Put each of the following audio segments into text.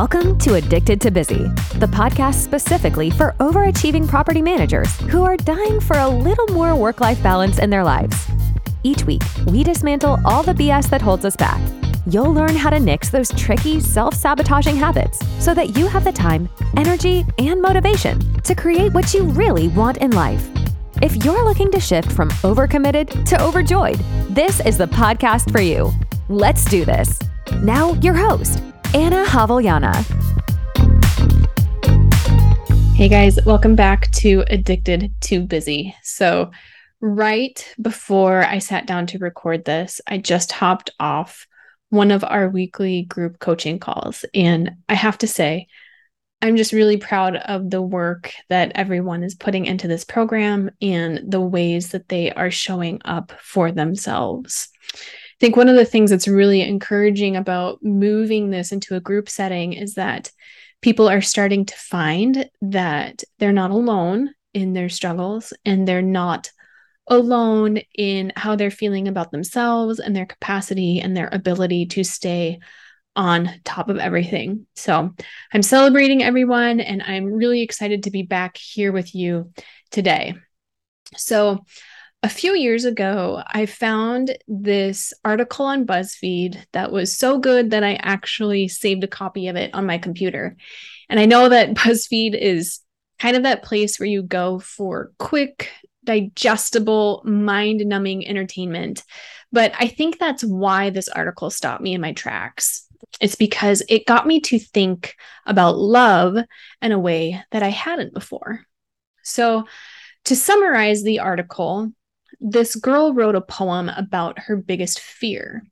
Welcome to Addicted to Busy, the podcast specifically for overachieving property managers who are dying for a little more work-life balance in their lives. Each week, we dismantle all the BS that holds us back. You'll learn how to nix those tricky, self-sabotaging habits so that you have the time, energy, and motivation to create what you really want in life. If you're looking to shift from overcommitted to overjoyed, this is the podcast for you. Let's do this. Now, your host, Anna Javellana. Hey guys, welcome back to Addicted to Busy. So right before I sat down to record this, I just hopped off one of our weekly group coaching calls. And I have to say, I'm just really proud of the work that everyone is putting into this program and the ways that they are showing up for themselves. I think one of the things that's really encouraging about moving this into a group setting is that people are starting to find that they're not alone in their struggles and they're not alone in how they're feeling about themselves and their capacity and their ability to stay on top of everything. So I'm celebrating everyone and I'm really excited to be back here with you today. So a few years ago, I found this article on BuzzFeed that was so good that I actually saved a copy of it on my computer. And I know that BuzzFeed is kind of that place where you go for quick, digestible, mind-numbing entertainment. But I think that's why this article stopped me in my tracks. It's because it got me to think about love in a way that I hadn't before. So to summarize the article, this girl wrote a poem about her biggest fear.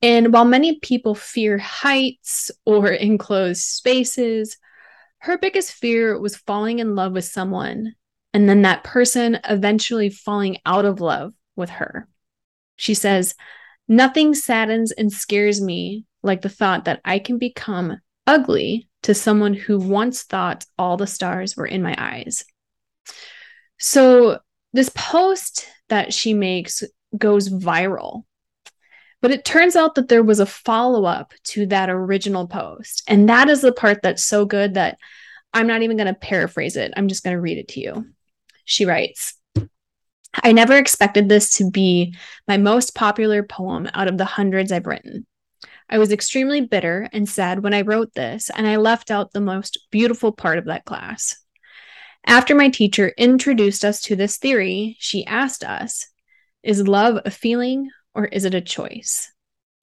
And while many people fear heights or enclosed spaces, her biggest fear was falling in love with someone, and then that person eventually falling out of love with her. She says, "Nothing saddens and scares me like the thought that I can become ugly to someone who once thought all the stars were in my eyes." So this post that she makes goes viral, but it turns out that there was a follow-up to that original post. And that is the part that's so good that I'm not even going to paraphrase it. I'm just going to read it to you. She writes, "I never expected this to be my most popular poem out of the hundreds I've written. I was extremely bitter and sad when I wrote this, and I left out the most beautiful part of that class. After my teacher introduced us to this theory, she asked us, 'Is love a feeling or is it a choice?'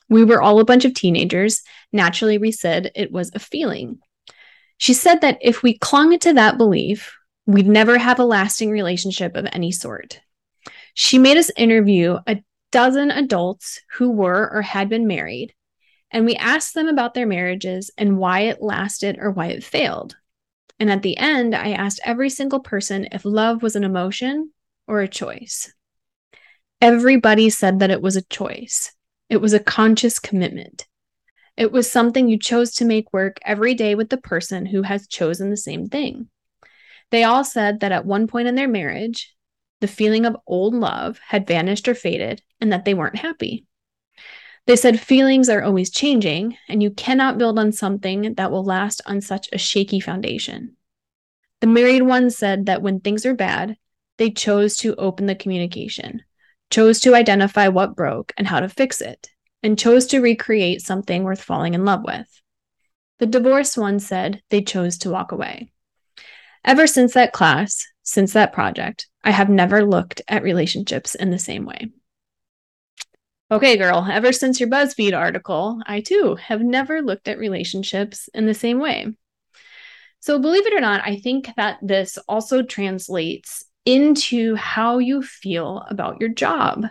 We were all a bunch of teenagers. Naturally, we said it was a feeling. She said that if we clung to that belief, we'd never have a lasting relationship of any sort. She made us interview a dozen adults who were or had been married, and we asked them about their marriages and why it lasted or why it failed. And at the end, I asked every single person if love was an emotion or a choice. Everybody said that it was a choice. It was a conscious commitment. It was something you chose to make work every day with the person who has chosen the same thing. They all said that at one point in their marriage, the feeling of old love had vanished or faded and that they weren't happy. They said feelings are always changing, and you cannot build on something that will last on such a shaky foundation. The married ones said that when things are bad, they chose to open the communication, chose to identify what broke and how to fix it, and chose to recreate something worth falling in love with. The divorced ones said they chose to walk away. Ever since that class, since that project, I have never looked at relationships in the same way." Okay, girl, ever since your BuzzFeed article, I too have never looked at relationships in the same way. So believe it or not, I think that this also translates into how you feel about your job.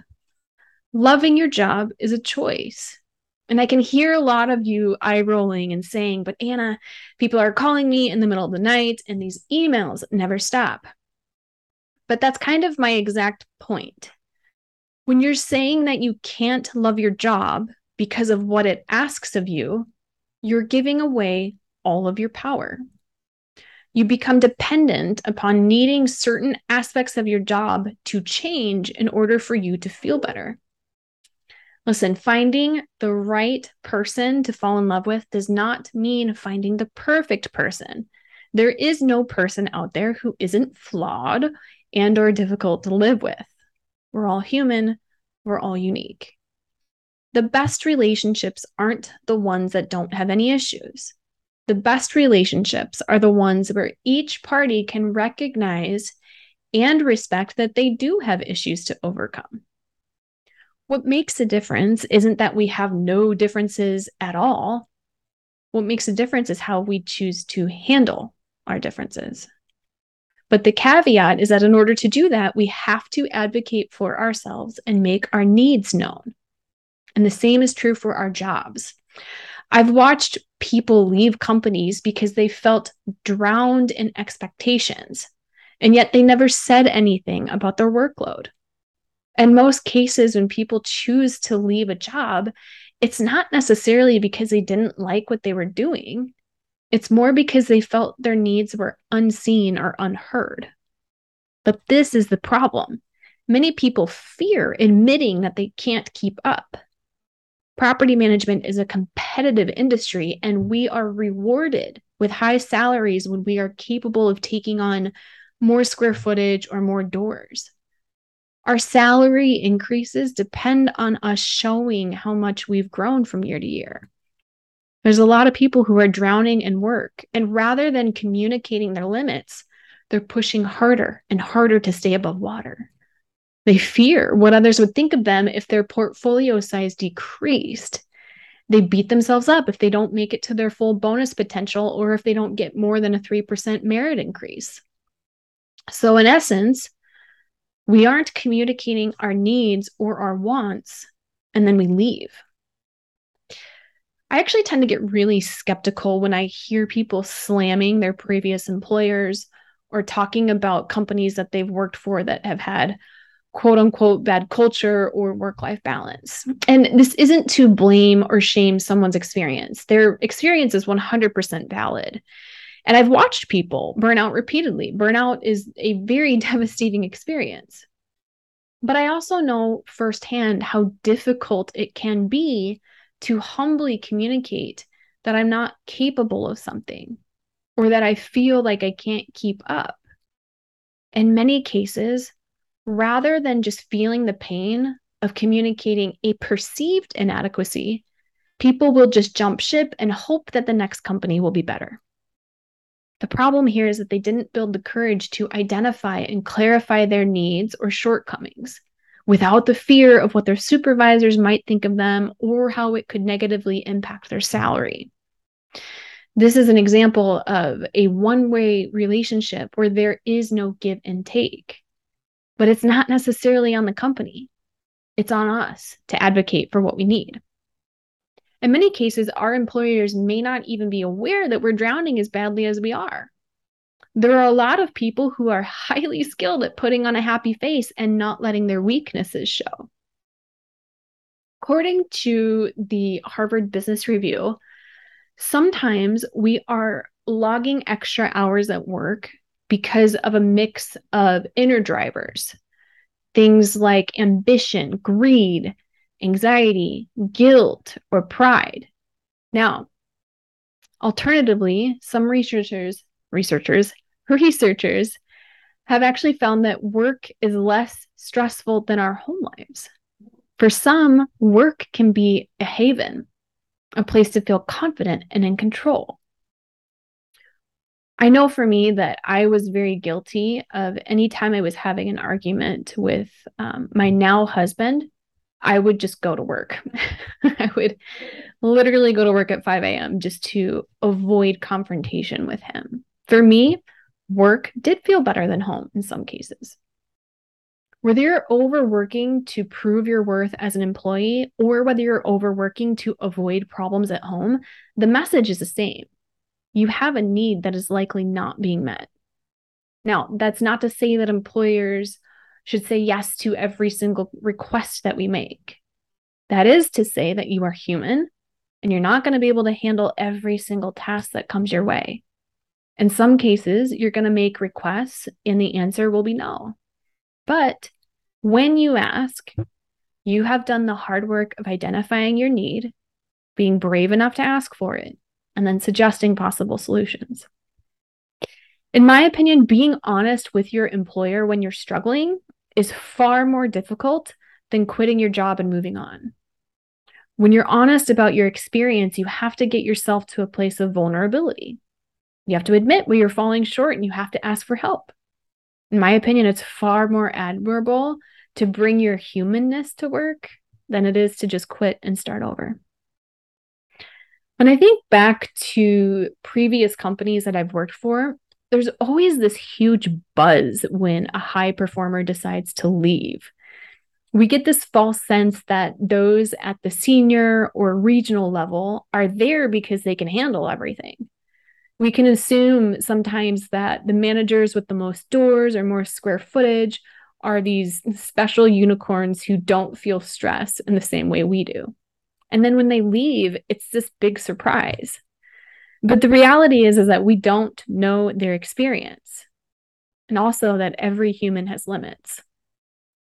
Loving your job is a choice. And I can hear a lot of you eye rolling and saying, "But Anna, people are calling me in the middle of the night and these emails never stop." But that's kind of my exact point. When you're saying that you can't love your job because of what it asks of you, you're giving away all of your power. You become dependent upon needing certain aspects of your job to change in order for you to feel better. Listen, finding the right person to fall in love with does not mean finding the perfect person. There is no person out there who isn't flawed and or difficult to live with. We're all human. We're all unique. The best relationships aren't the ones that don't have any issues. The best relationships are the ones where each party can recognize and respect that they do have issues to overcome. What makes a difference isn't that we have no differences at all. What makes a difference is how we choose to handle our differences. But the caveat is that in order to do that, we have to advocate for ourselves and make our needs known. And the same is true for our jobs. I've watched people leave companies because they felt drowned in expectations, and yet they never said anything about their workload. In most cases, when people choose to leave a job, it's not necessarily because they didn't like what they were doing. It's more because they felt their needs were unseen or unheard. But this is the problem. Many people fear admitting that they can't keep up. Property management is a competitive industry, and we are rewarded with high salaries when we are capable of taking on more square footage or more doors. Our salary increases depend on us showing how much we've grown from year to year. There's a lot of people who are drowning in work, and rather than communicating their limits, they're pushing harder and harder to stay above water. They fear what others would think of them if their portfolio size decreased. They beat themselves up if they don't make it to their full bonus potential or if they don't get more than a 3% merit increase. So in essence, we aren't communicating our needs or our wants, and then we leave. I actually tend to get really skeptical when I hear people slamming their previous employers or talking about companies that they've worked for that have had quote unquote bad culture or work-life balance. And this isn't to blame or shame someone's experience. Their experience is 100% valid. And I've watched people burn out repeatedly. Burnout is a very devastating experience. But I also know firsthand how difficult it can be to humbly communicate that I'm not capable of something or that I feel like I can't keep up. In many cases, rather than just feeling the pain of communicating a perceived inadequacy, people will just jump ship and hope that the next company will be better. The problem here is that they didn't build the courage to identify and clarify their needs or shortcomings without the fear of what their supervisors might think of them or how it could negatively impact their salary. This is an example of a one-way relationship where there is no give and take. But it's not necessarily on the company. It's on us to advocate for what we need. In many cases, our employers may not even be aware that we're drowning as badly as we are. There are a lot of people who are highly skilled at putting on a happy face and not letting their weaknesses show. According to the Harvard Business Review, sometimes we are logging extra hours at work because of a mix of inner drivers, things like ambition, greed, anxiety, guilt, or pride. Now, alternatively, some researchers have actually found that work is less stressful than our home lives. For some, work can be a haven, a place to feel confident and in control. I know for me that I was very guilty of any time I was having an argument with my now husband, I would just go to work. I would literally go to work at 5 a.m. just to avoid confrontation with him. For me, work did feel better than home in some cases. Whether you're overworking to prove your worth as an employee or whether you're overworking to avoid problems at home, the message is the same. You have a need that is likely not being met. Now, that's not to say that employers should say yes to every single request that we make. That is to say that you are human and you're not going to be able to handle every single task that comes your way. In some cases, you're going to make requests and the answer will be no. But when you ask, You have done the hard work of identifying your need, being brave enough to ask for it, and then suggesting possible solutions. In my opinion, being honest with your employer when you're struggling is far more difficult than quitting your job and moving on. When you're honest about your experience, you have to get yourself to a place of vulnerability. You have to admit where you're falling short and you have to ask for help. In my opinion, it's far more admirable to bring your humanness to work than it is to just quit and start over. When I think back to previous companies that I've worked for, there's always this huge buzz when a high performer decides to leave. We get this false sense that those at the senior or regional level are there because they can handle everything. We can assume sometimes that the managers with the most doors or more square footage are these special unicorns who don't feel stress in the same way we do. And then when they leave, it's this big surprise. But the reality is that we don't know their experience. And also that every human has limits.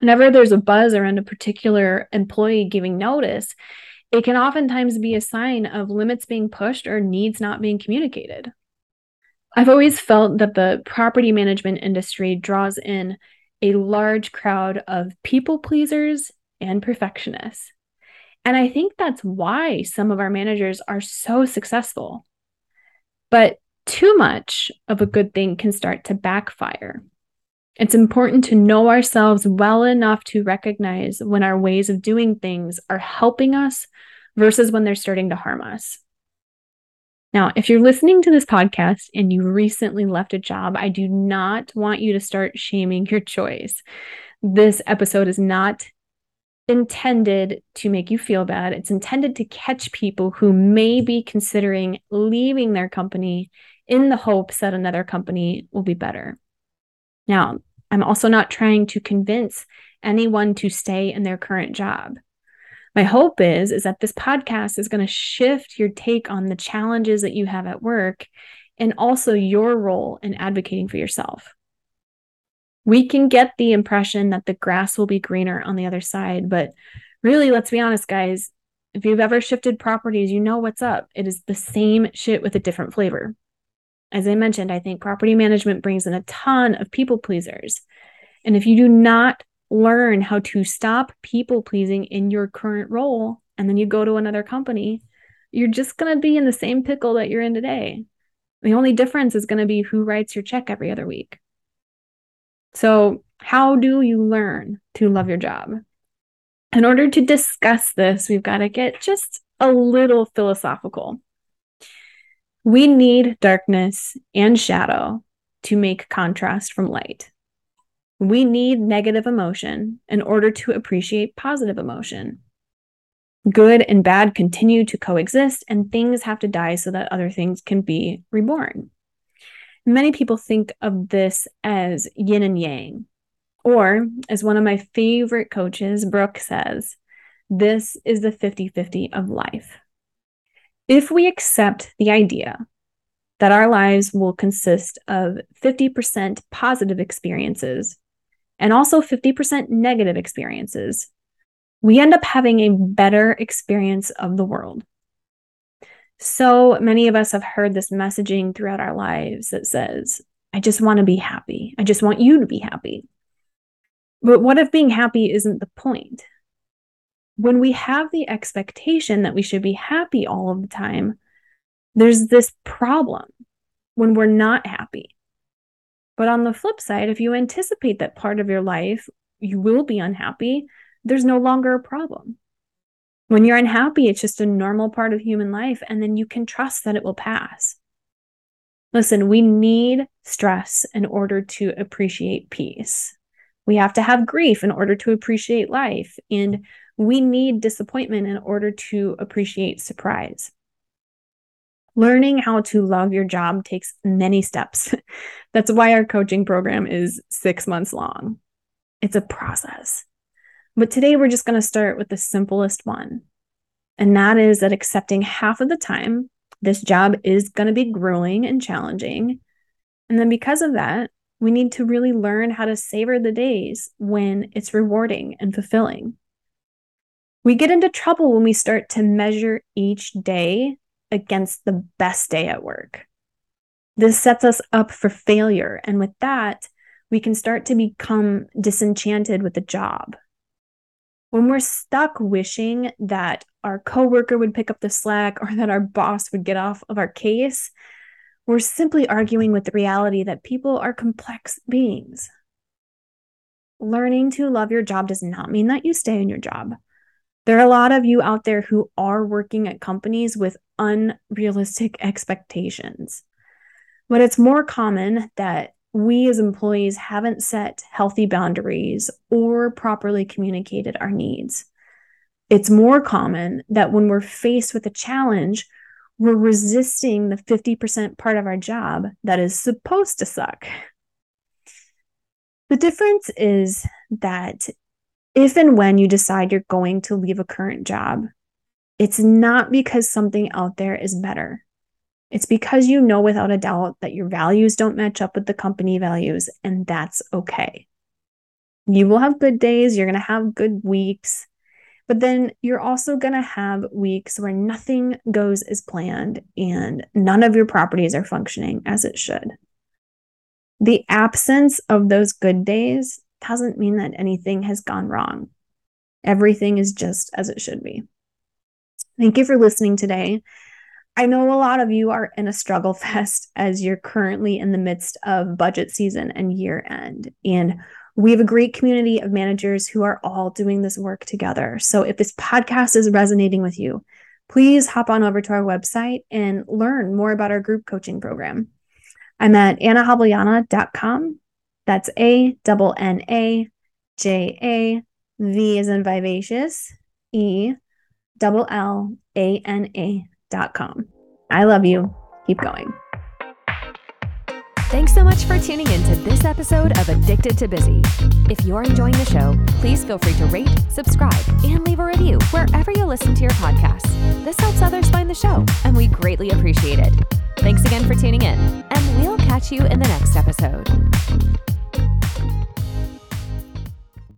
Whenever there's a buzz around a particular employee giving notice, it can oftentimes be a sign of limits being pushed or needs not being communicated. I've always felt that the property management industry draws in a large crowd of people pleasers and perfectionists. And I think that's why some of our managers are so successful. But too much of a good thing can start to backfire. It's important to know ourselves well enough to recognize when our ways of doing things are helping us versus when they're starting to harm us. Now, if you're listening to this podcast and you recently left a job, I do not want you to start shaming your choice. This episode is not intended to make you feel bad. It's intended to catch people who may be considering leaving their company in the hopes that another company will be better. Now, I'm also not trying to convince anyone to stay in their current job. My hope is that this podcast is going to shift your take on the challenges that you have at work and also your role in advocating for yourself. We can get the impression that the grass will be greener on the other side, but really, let's be honest, guys, if you've ever shifted properties, you know what's up. It is the same shit with a different flavor. As I mentioned, I think property management brings in a ton of people pleasers. And if you do not learn how to stop people pleasing in your current role, and then you go to another company, you're just going to be in the same pickle that you're in today. The only difference is going to be who writes your check every other week. So how do you learn to love your job? In order to discuss this, we've got to get just a little philosophical. We need darkness and shadow to make contrast from light. We need negative emotion in order to appreciate positive emotion. Good and bad continue to coexist, and things have to die so that other things can be reborn. Many people think of this as yin and yang, or as one of my favorite coaches, Brooke, says, this is the 50-50 of life. If we accept the idea that our lives will consist of 50% positive experiences and also 50% negative experiences, we end up having a better experience of the world. So many of us have heard this messaging throughout our lives that says, I just want to be happy. I just want you to be happy. But what if being happy isn't the point? When we have the expectation that we should be happy all of the time, there's this problem when we're not happy. But on the flip side, if you anticipate that part of your life, you will be unhappy, there's no longer a problem. When you're unhappy, it's just a normal part of human life, and then you can trust that it will pass. Listen, we need stress in order to appreciate peace. We have to have grief in order to appreciate life, and we need disappointment in order to appreciate surprise. Learning how to love your job takes many steps. That's why our coaching program is 6 months long. It's a process. But today we're just going to start with the simplest one. And that is that accepting half of the time, this job is going to be grueling and challenging. And then because of that, we need to really learn how to savor the days when it's rewarding and fulfilling. We get into trouble when we start to measure each day against the best day at work. This sets us up for failure. And with that, we can start to become disenchanted with the job. When we're stuck wishing that our coworker would pick up the slack or that our boss would get off of our case, we're simply arguing with the reality that people are complex beings. Learning to love your job does not mean that you stay in your job. There are a lot of you out there who are working at companies with unrealistic expectations. But it's more common that we as employees haven't set healthy boundaries or properly communicated our needs. It's more common that when we're faced with a challenge, we're resisting the 50% part of our job that is supposed to suck. The difference is that if and when you decide you're going to leave a current job, it's not because something out there is better. It's because you know without a doubt that your values don't match up with the company values, and that's okay. You will have good days, you're going to have good weeks, but then you're also going to have weeks where nothing goes as planned and none of your properties are functioning as it should. The absence of those good days doesn't mean that anything has gone wrong. Everything is just as it should be. Thank you for listening today. I know a lot of you are in a struggle fest as you're currently in the midst of budget season and year end. And we have a great community of managers who are all doing this work together. So if this podcast is resonating with you, please hop on over to our website and learn more about our group coaching program. I'm at anahobaliana.com. That's ANAJAV as in vivacious, ELLANA.com. I love you. Keep going. Thanks so much for tuning in to this episode of Addicted to Busy. If you're enjoying the show, please feel free to rate, subscribe, and leave a review wherever you listen to your podcasts. This helps others find the show, and we greatly appreciate it. Thanks again for tuning in, and we'll catch you in the next episode.